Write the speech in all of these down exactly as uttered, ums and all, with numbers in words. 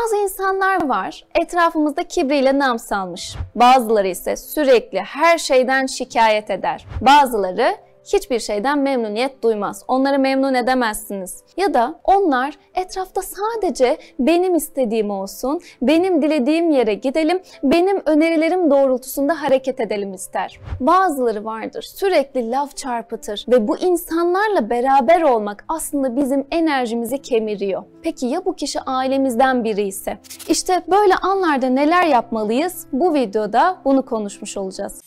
Bazı insanlar var, etrafımızda kibriyle nam salmış. Bazıları ise sürekli her şeyden şikayet eder. Bazıları hiçbir şeyden memnuniyet duymaz. Onları memnun edemezsiniz. Ya da onlar etrafta sadece benim istediğim olsun, benim dilediğim yere gidelim, benim önerilerim doğrultusunda hareket edelim ister. Bazıları vardır, sürekli laf çarpıtır ve bu insanlarla beraber olmak aslında bizim enerjimizi kemiriyor. Peki ya bu kişi ailemizden biri ise? İşte böyle anlarda neler yapmalıyız? Bu videoda bunu konuşmuş olacağız.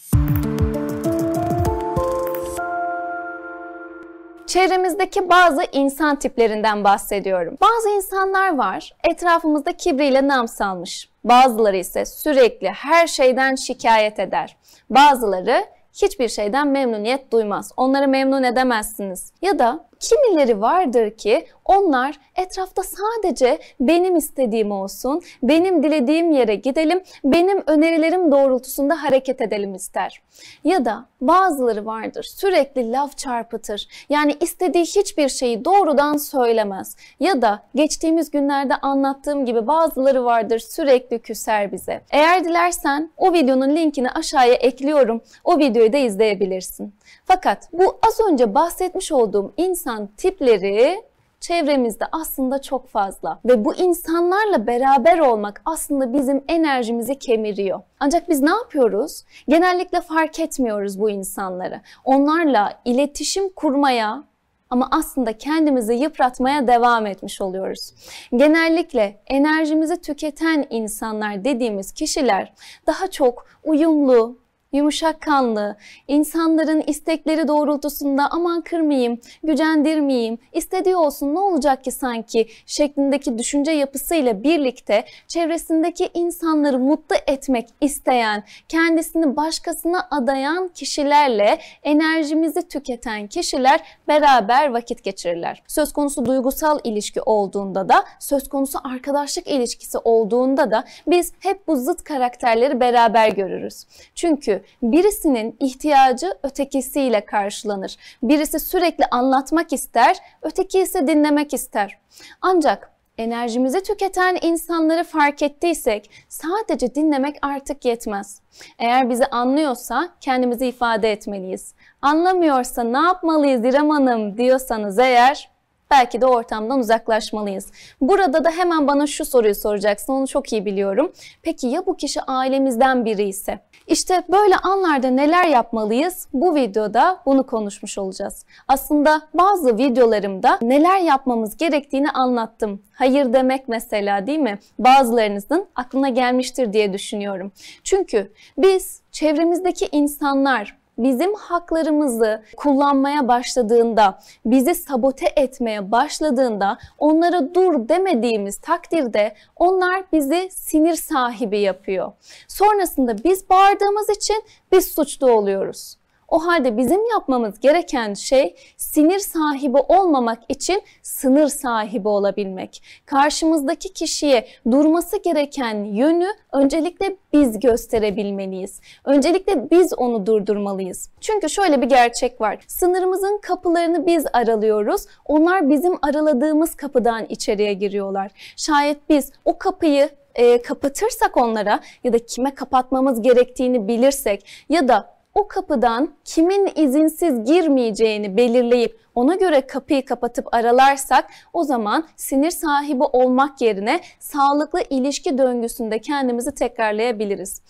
Çevremizdeki bazı insan tiplerinden bahsediyorum. Bazı insanlar var, etrafımızda kibriyle nam salmış. Bazıları ise sürekli her şeyden şikayet eder. Bazıları hiçbir şeyden memnuniyet duymaz. Onları memnun edemezsiniz. Ya da kimileri vardır ki onlar etrafta sadece benim istediğim olsun, benim dilediğim yere gidelim, benim önerilerim doğrultusunda hareket edelim ister. Ya da bazıları vardır, sürekli laf çarpıtır. Yani istediği hiçbir şeyi doğrudan söylemez. Ya da geçtiğimiz günlerde anlattığım gibi bazıları vardır, sürekli küser bize. Eğer dilersen o videonun linkini aşağıya ekliyorum. O videoyu da izleyebilirsin. Fakat bu az önce bahsetmiş olduğum insan tipleri çevremizde aslında çok fazla ve bu insanlarla beraber olmak aslında bizim enerjimizi kemiriyor. Ancak biz ne yapıyoruz? Genellikle fark etmiyoruz bu insanları. Onlarla iletişim kurmaya ama aslında kendimizi yıpratmaya devam etmiş oluyoruz. Genellikle enerjimizi tüketen insanlar dediğimiz kişiler daha çok uyumlu, yumuşakkanlı, insanların istekleri doğrultusunda aman kırmayayım, gücendirmeyeyim, istediği olsun ne olacak ki sanki şeklindeki düşünce yapısıyla birlikte çevresindeki insanları mutlu etmek isteyen, kendisini başkasına adayan kişilerle enerjimizi tüketen kişiler beraber vakit geçirirler. Söz konusu duygusal ilişki olduğunda da, söz konusu arkadaşlık ilişkisi olduğunda da biz hep bu zıt karakterleri beraber görürüz. Çünkü birisinin ihtiyacı ötekisiyle karşılanır. Birisi sürekli anlatmak ister, öteki ise dinlemek ister. Ancak enerjimizi tüketen insanları fark ettiysek sadece dinlemek artık yetmez. Eğer bizi anlıyorsa kendimizi ifade etmeliyiz. Anlamıyorsa ne yapmalıyız İrem Hanım diyorsanız eğer, belki de ortamdan uzaklaşmalıyız. Burada da hemen bana şu soruyu soracaksın, onu çok iyi biliyorum. Peki ya bu kişi ailemizden biri ise? İşte böyle anlarda neler yapmalıyız? Bu videoda bunu konuşmuş olacağız. Aslında bazı videolarımda neler yapmamız gerektiğini anlattım. Hayır demek mesela, değil mi? Bazılarınızın aklına gelmiştir diye düşünüyorum. Çünkü biz çevremizdeki insanlar bizim haklarımızı kullanmaya başladığında, bizi sabote etmeye başladığında, onlara dur demediğimiz takdirde onlar bizi sinir sahibi yapıyor. Sonrasında biz bağırdığımız için biz suçlu oluyoruz. O halde bizim yapmamız gereken şey sinir sahibi olmamak için sınır sahibi olabilmek. Karşımızdaki kişiye durması gereken yönü öncelikle biz gösterebilmeliyiz. Öncelikle biz onu durdurmalıyız. Çünkü şöyle bir gerçek var. Sınırımızın kapılarını biz aralıyoruz. Onlar bizim araladığımız kapıdan içeriye giriyorlar. Şayet biz o kapıyı e, kapatırsak onlara ya da kime kapatmamız gerektiğini bilirsek ya da o kapıdan kimin izinsiz girmeyeceğini belirleyip ona göre kapıyı kapatıp aralarsak o zaman sinir sahibi olmak yerine sağlıklı ilişki döngüsünde kendimizi tekrarlayabiliriz.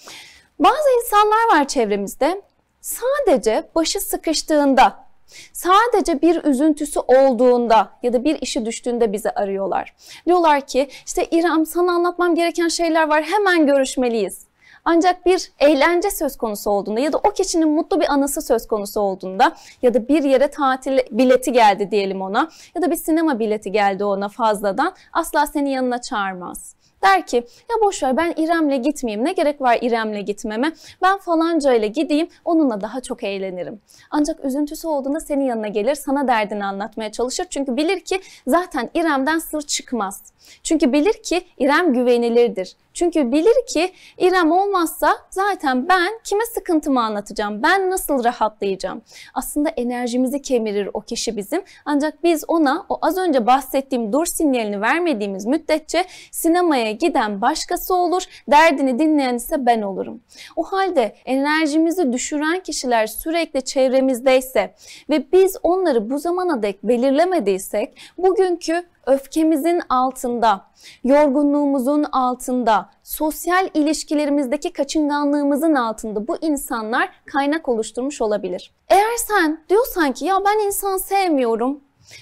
Bazı insanlar var çevremizde, sadece başı sıkıştığında, sadece bir üzüntüsü olduğunda ya da bir işi düştüğünde bizi arıyorlar. Diyorlar ki işte İrem, sana anlatmam gereken şeyler var, hemen görüşmeliyiz. Ancak bir eğlence söz konusu olduğunda ya da o kişinin mutlu bir anısı söz konusu olduğunda ya da bir yere tatil bileti geldi diyelim ona ya da bir sinema bileti geldi ona fazladan, asla seni yanına çağırmaz. Der ki ya boşver, ben İrem'le gitmeyeyim, ne gerek var İrem'le gitmeme, ben falancayla gideyim, onunla daha çok eğlenirim. Ancak üzüntüsü olduğunda senin yanına gelir, sana derdini anlatmaya çalışır çünkü bilir ki zaten İrem'den sır çıkmaz. Çünkü bilir ki İrem güvenilirdir. Çünkü bilir ki İrem olmazsa zaten ben kime sıkıntımı anlatacağım, ben nasıl rahatlayacağım. Aslında enerjimizi kemirir o kişi bizim. Ancak biz ona o az önce bahsettiğim dur sinyalini vermediğimiz müddetçe sinemaya giden başkası olur, derdini dinleyen ise ben olurum. O halde enerjimizi düşüren kişiler sürekli çevremizdeyse ve biz onları bu zamana dek belirlemediysek, bugünkü öfkemizin altında, yorgunluğumuzun altında, sosyal ilişkilerimizdeki kaçınganlığımızın altında bu insanlar kaynak oluşturmuş olabilir. Eğer sen diyorsan ki ya ben insan sevmiyorum,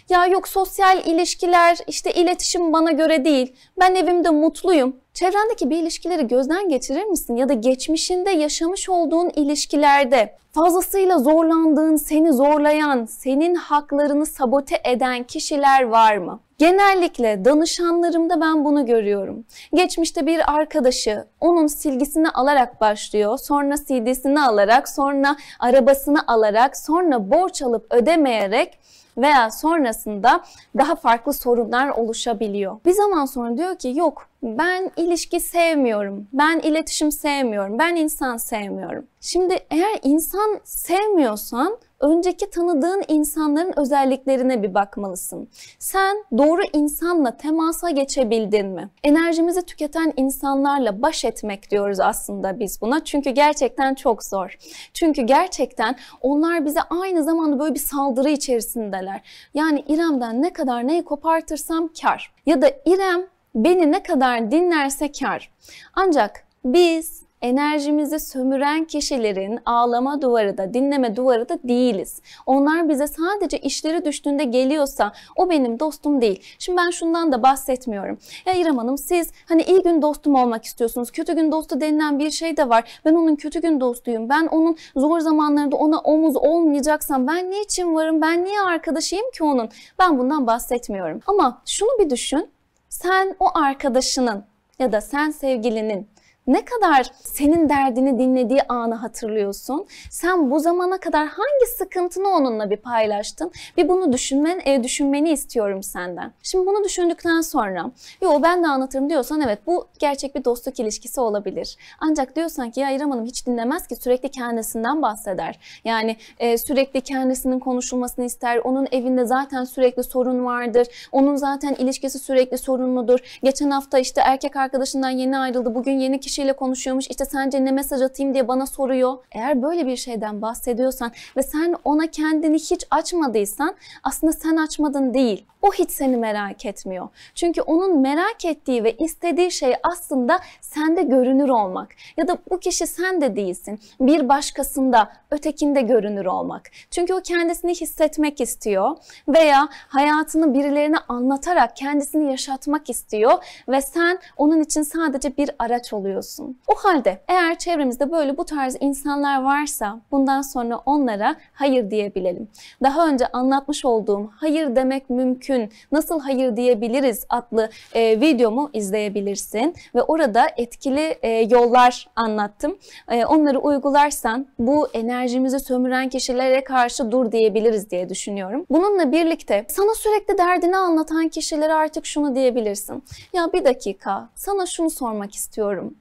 ya yok sosyal ilişkiler, işte iletişim bana göre değil, ben evimde mutluyum. Çevrendeki bir ilişkileri gözden geçirir misin? Ya da geçmişinde yaşamış olduğun ilişkilerde fazlasıyla zorlandığın, seni zorlayan, senin haklarını sabote eden kişiler var mı? Genellikle danışanlarımda ben bunu görüyorum. Geçmişte bir arkadaşı onun silgisini alarak başlıyor, sonra C D'sini alarak, sonra arabasını alarak, sonra borç alıp ödemeyerek veya sonrasında daha farklı sorunlar oluşabiliyor. Bir zaman sonra diyor ki yok, ben ilişki sevmiyorum, ben iletişim sevmiyorum, ben insan sevmiyorum. Şimdi eğer insan sevmiyorsan önceki tanıdığın insanların özelliklerine bir bakmalısın. Sen doğru insanla temasa geçebildin mi? Enerjimizi tüketen insanlarla baş etmek diyoruz aslında biz buna. Çünkü gerçekten çok zor. Çünkü gerçekten onlar bize aynı zamanda böyle bir saldırı içerisindeler. Yani İrem'den ne kadar neyi kopartırsam kar. Ya da İrem beni ne kadar dinlerse kar. Ancak biz enerjimizi sömüren kişilerin ağlama duvarı da dinleme duvarı da değiliz. Onlar bize sadece işleri düştüğünde geliyorsa o benim dostum değil. Şimdi ben şundan da bahsetmiyorum. Ya İrem Hanım, siz hani iyi gün dostum olmak istiyorsunuz. Kötü gün dostu denilen bir şey de var. Ben onun kötü gün dostuyum. Ben onun zor zamanlarında ona omuz olmayacaksam ben niçin varım? Ben niye arkadaşıyım ki onun? Ben bundan bahsetmiyorum. Ama şunu bir düşün. Sen o arkadaşının ya da sen sevgilinin ne kadar senin derdini dinlediği anı hatırlıyorsun? Sen bu zamana kadar hangi sıkıntını onunla bir paylaştın? Bir bunu düşünmen, düşünmeni istiyorum senden. Şimdi bunu düşündükten sonra, yo ben de anlatırım diyorsan evet, bu gerçek bir dostluk ilişkisi olabilir. Ancak diyorsan ki ya İrem Hanım hiç dinlemez ki, sürekli kendisinden bahseder. Yani e, sürekli kendisinin konuşulmasını ister. Onun evinde zaten sürekli sorun vardır. Onun zaten ilişkisi sürekli sorunludur. Geçen hafta işte erkek arkadaşından yeni ayrıldı. Bugün yeni kişi kişiyle konuşuyormuş, işte sence ne mesaj atayım diye bana soruyor. Eğer böyle bir şeyden bahsediyorsan ve sen ona kendini hiç açmadıysan, aslında sen açmadın değil, o hiç seni merak etmiyor. Çünkü onun merak ettiği ve istediği şey aslında sende görünür olmak. Ya da bu kişi sen de değilsin, bir başkasında, ötekinde görünür olmak. Çünkü o kendisini hissetmek istiyor veya hayatını birilerine anlatarak kendisini yaşatmak istiyor ve sen onun için sadece bir araç oluyorsun. O halde eğer çevremizde böyle bu tarz insanlar varsa bundan sonra onlara hayır diyebilelim. Daha önce anlatmış olduğum Hayır Demek Mümkün, Nasıl Hayır Diyebiliriz adlı e, videomu izleyebilirsin. Ve orada etkili e, yollar anlattım. E, onları uygularsan bu enerjimizi sömüren kişilere karşı dur diyebiliriz diye düşünüyorum. Bununla birlikte sana sürekli derdini anlatan kişilere artık şunu diyebilirsin. Ya bir dakika, sana şunu sormak istiyorum.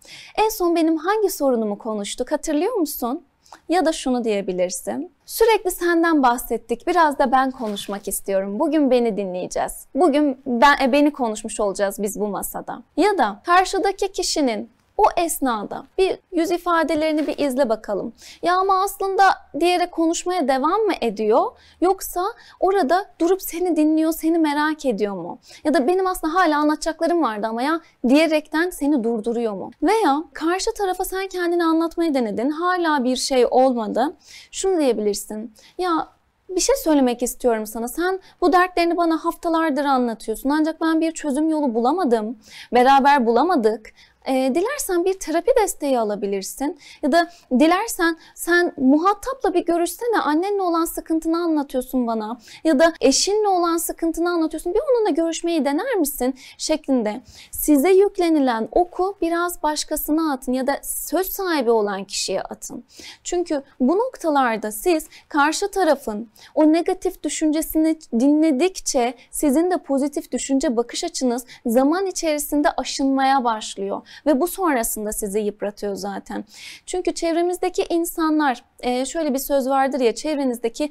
En son benim hangi sorunumu konuştuk hatırlıyor musun? Ya da şunu diyebilirsin. Sürekli senden bahsettik. Biraz da ben konuşmak istiyorum. Bugün beni dinleyeceğiz. Bugün ben, beni konuşmuş olacağız biz bu masada. Ya da karşıdaki kişinin o esnada bir yüz ifadelerini bir izle bakalım. Ya ama aslında diyerek konuşmaya devam mı ediyor? Yoksa orada durup seni dinliyor, seni merak ediyor mu? Ya da benim aslında hala anlatacaklarım vardı ama ya diyerekten seni durduruyor mu? Veya karşı tarafa sen kendini anlatmayı denedin, hala bir şey olmadı. Şunu diyebilirsin. Ya bir şey söylemek istiyorum sana. Sen bu dertlerini bana haftalardır anlatıyorsun. Ancak ben bir çözüm yolu bulamadım. Beraber bulamadık. E, dilersen bir terapi desteği alabilirsin ya da dilersen sen muhatapla bir görüşsene, annenle olan sıkıntını anlatıyorsun bana ya da eşinle olan sıkıntını anlatıyorsun, bir onunla görüşmeyi dener misin şeklinde. Size yüklenilen oku biraz başkasına atın ya da söz sahibi olan kişiye atın. Çünkü bu noktalarda siz karşı tarafın o negatif düşüncesini dinledikçe sizin de pozitif düşünce bakış açınız zaman içerisinde aşınmaya başlıyor. ve bu sonrasında sizi yıpratıyor zaten. Çünkü çevremizdeki insanlar, şöyle bir söz vardır ya, çevrenizdeki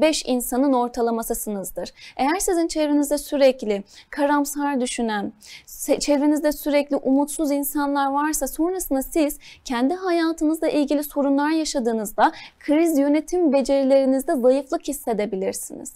beş insanın ortalamasısınızdır. Eğer sizin çevrenizde sürekli karamsar düşünen, çevrenizde sürekli umutsuz insanlar varsa, sonrasında siz kendi hayatınızla ilgili sorunlar yaşadığınızda kriz yönetim becerilerinizde zayıflık hissedebilirsiniz.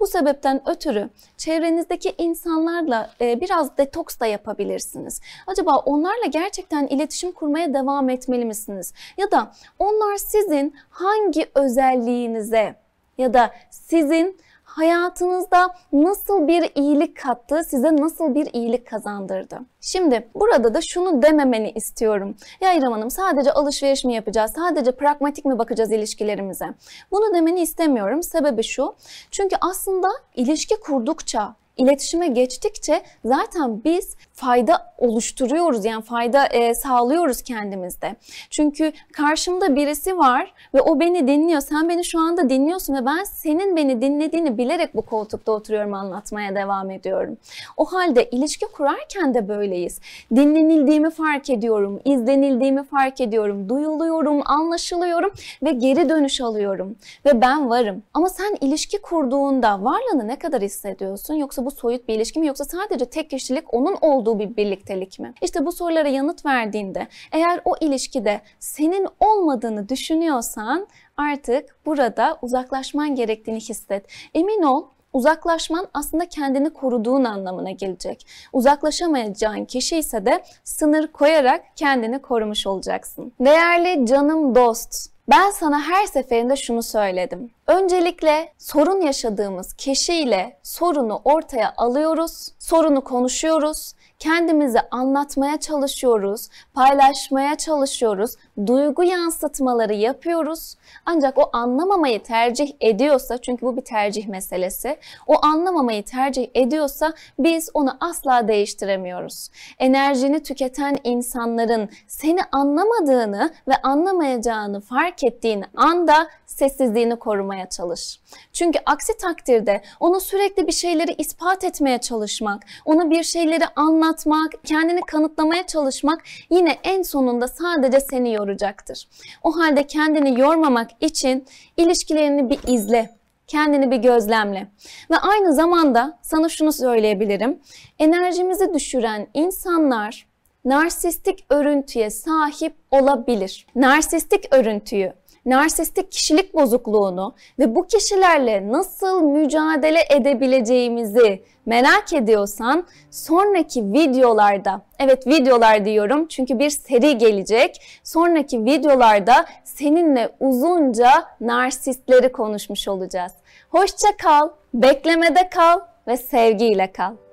Bu sebepten ötürü çevrenizdeki insanlarla biraz detoks da yapabilirsiniz. Acaba onlarla gerçekten iletişim kurmaya devam etmeli misiniz? Ya da onlar sizin hangi özelliğinize ya da sizin hayatınızda nasıl bir iyilik kattı, size nasıl bir iyilik kazandırdı? Şimdi burada da şunu dememeni istiyorum. Ya İrem Hanım, sadece alışveriş mi yapacağız, sadece pragmatik mi bakacağız ilişkilerimize? Bunu demeni istemiyorum. Sebebi şu, çünkü aslında ilişki kurdukça, İletişime geçtikçe zaten biz fayda oluşturuyoruz, yani fayda e, sağlıyoruz kendimizde. Çünkü karşımda birisi var ve o beni dinliyor. Sen beni şu anda dinliyorsun ve ben senin beni dinlediğini bilerek bu koltukta oturuyorum, anlatmaya devam ediyorum. O halde ilişki kurarken de böyleyiz. Dinlenildiğimi fark ediyorum, izlenildiğimi fark ediyorum, duyuluyorum, anlaşılıyorum ve geri dönüş alıyorum. Ve ben varım. Ama sen ilişki kurduğunda varlığını ne kadar hissediyorsun? Yoksa bu soyut bir ilişki mi, yoksa sadece tek kişilik onun olduğu bir birliktelik mi? İşte bu sorulara yanıt verdiğinde, eğer o ilişkide senin olmadığını düşünüyorsan artık burada uzaklaşman gerektiğini hisset. Emin ol, uzaklaşman aslında kendini koruduğun anlamına gelecek. Uzaklaşamayacağın kişi ise de sınır koyarak kendini korumuş olacaksın. Değerli canım dost, ben sana her seferinde şunu söyledim. Öncelikle sorun yaşadığımız kişiyle sorunu ortaya alıyoruz, sorunu konuşuyoruz, kendimizi anlatmaya çalışıyoruz, paylaşmaya çalışıyoruz, duygu yansıtmaları yapıyoruz. Ancak o anlamamayı tercih ediyorsa, çünkü bu bir tercih meselesi, o anlamamayı tercih ediyorsa biz onu asla değiştiremiyoruz. Enerjini tüketen insanların seni anlamadığını ve anlamayacağını fark ettiğin anda sessizliğini korumaya çalış. Çünkü aksi takdirde ona sürekli bir şeyleri ispat etmeye çalışmak, ona bir şeyleri anlatmak, kendini kanıtlamaya çalışmak yine en sonunda sadece seni yoracaktır. O halde kendini yormamak için ilişkilerini bir izle, kendini bir gözlemle. Ve aynı zamanda sana şunu söyleyebilirim. Enerjimizi düşüren insanlar narsistik örüntüye sahip olabilir. Narsistik örüntüyü, narsistik kişilik bozukluğunu ve bu kişilerle nasıl mücadele edebileceğimizi merak ediyorsan sonraki videolarda, evet videolar diyorum çünkü bir seri gelecek, sonraki videolarda seninle uzunca narsistleri konuşmuş olacağız. Hoşça kal, beklemede kal ve sevgiyle kal.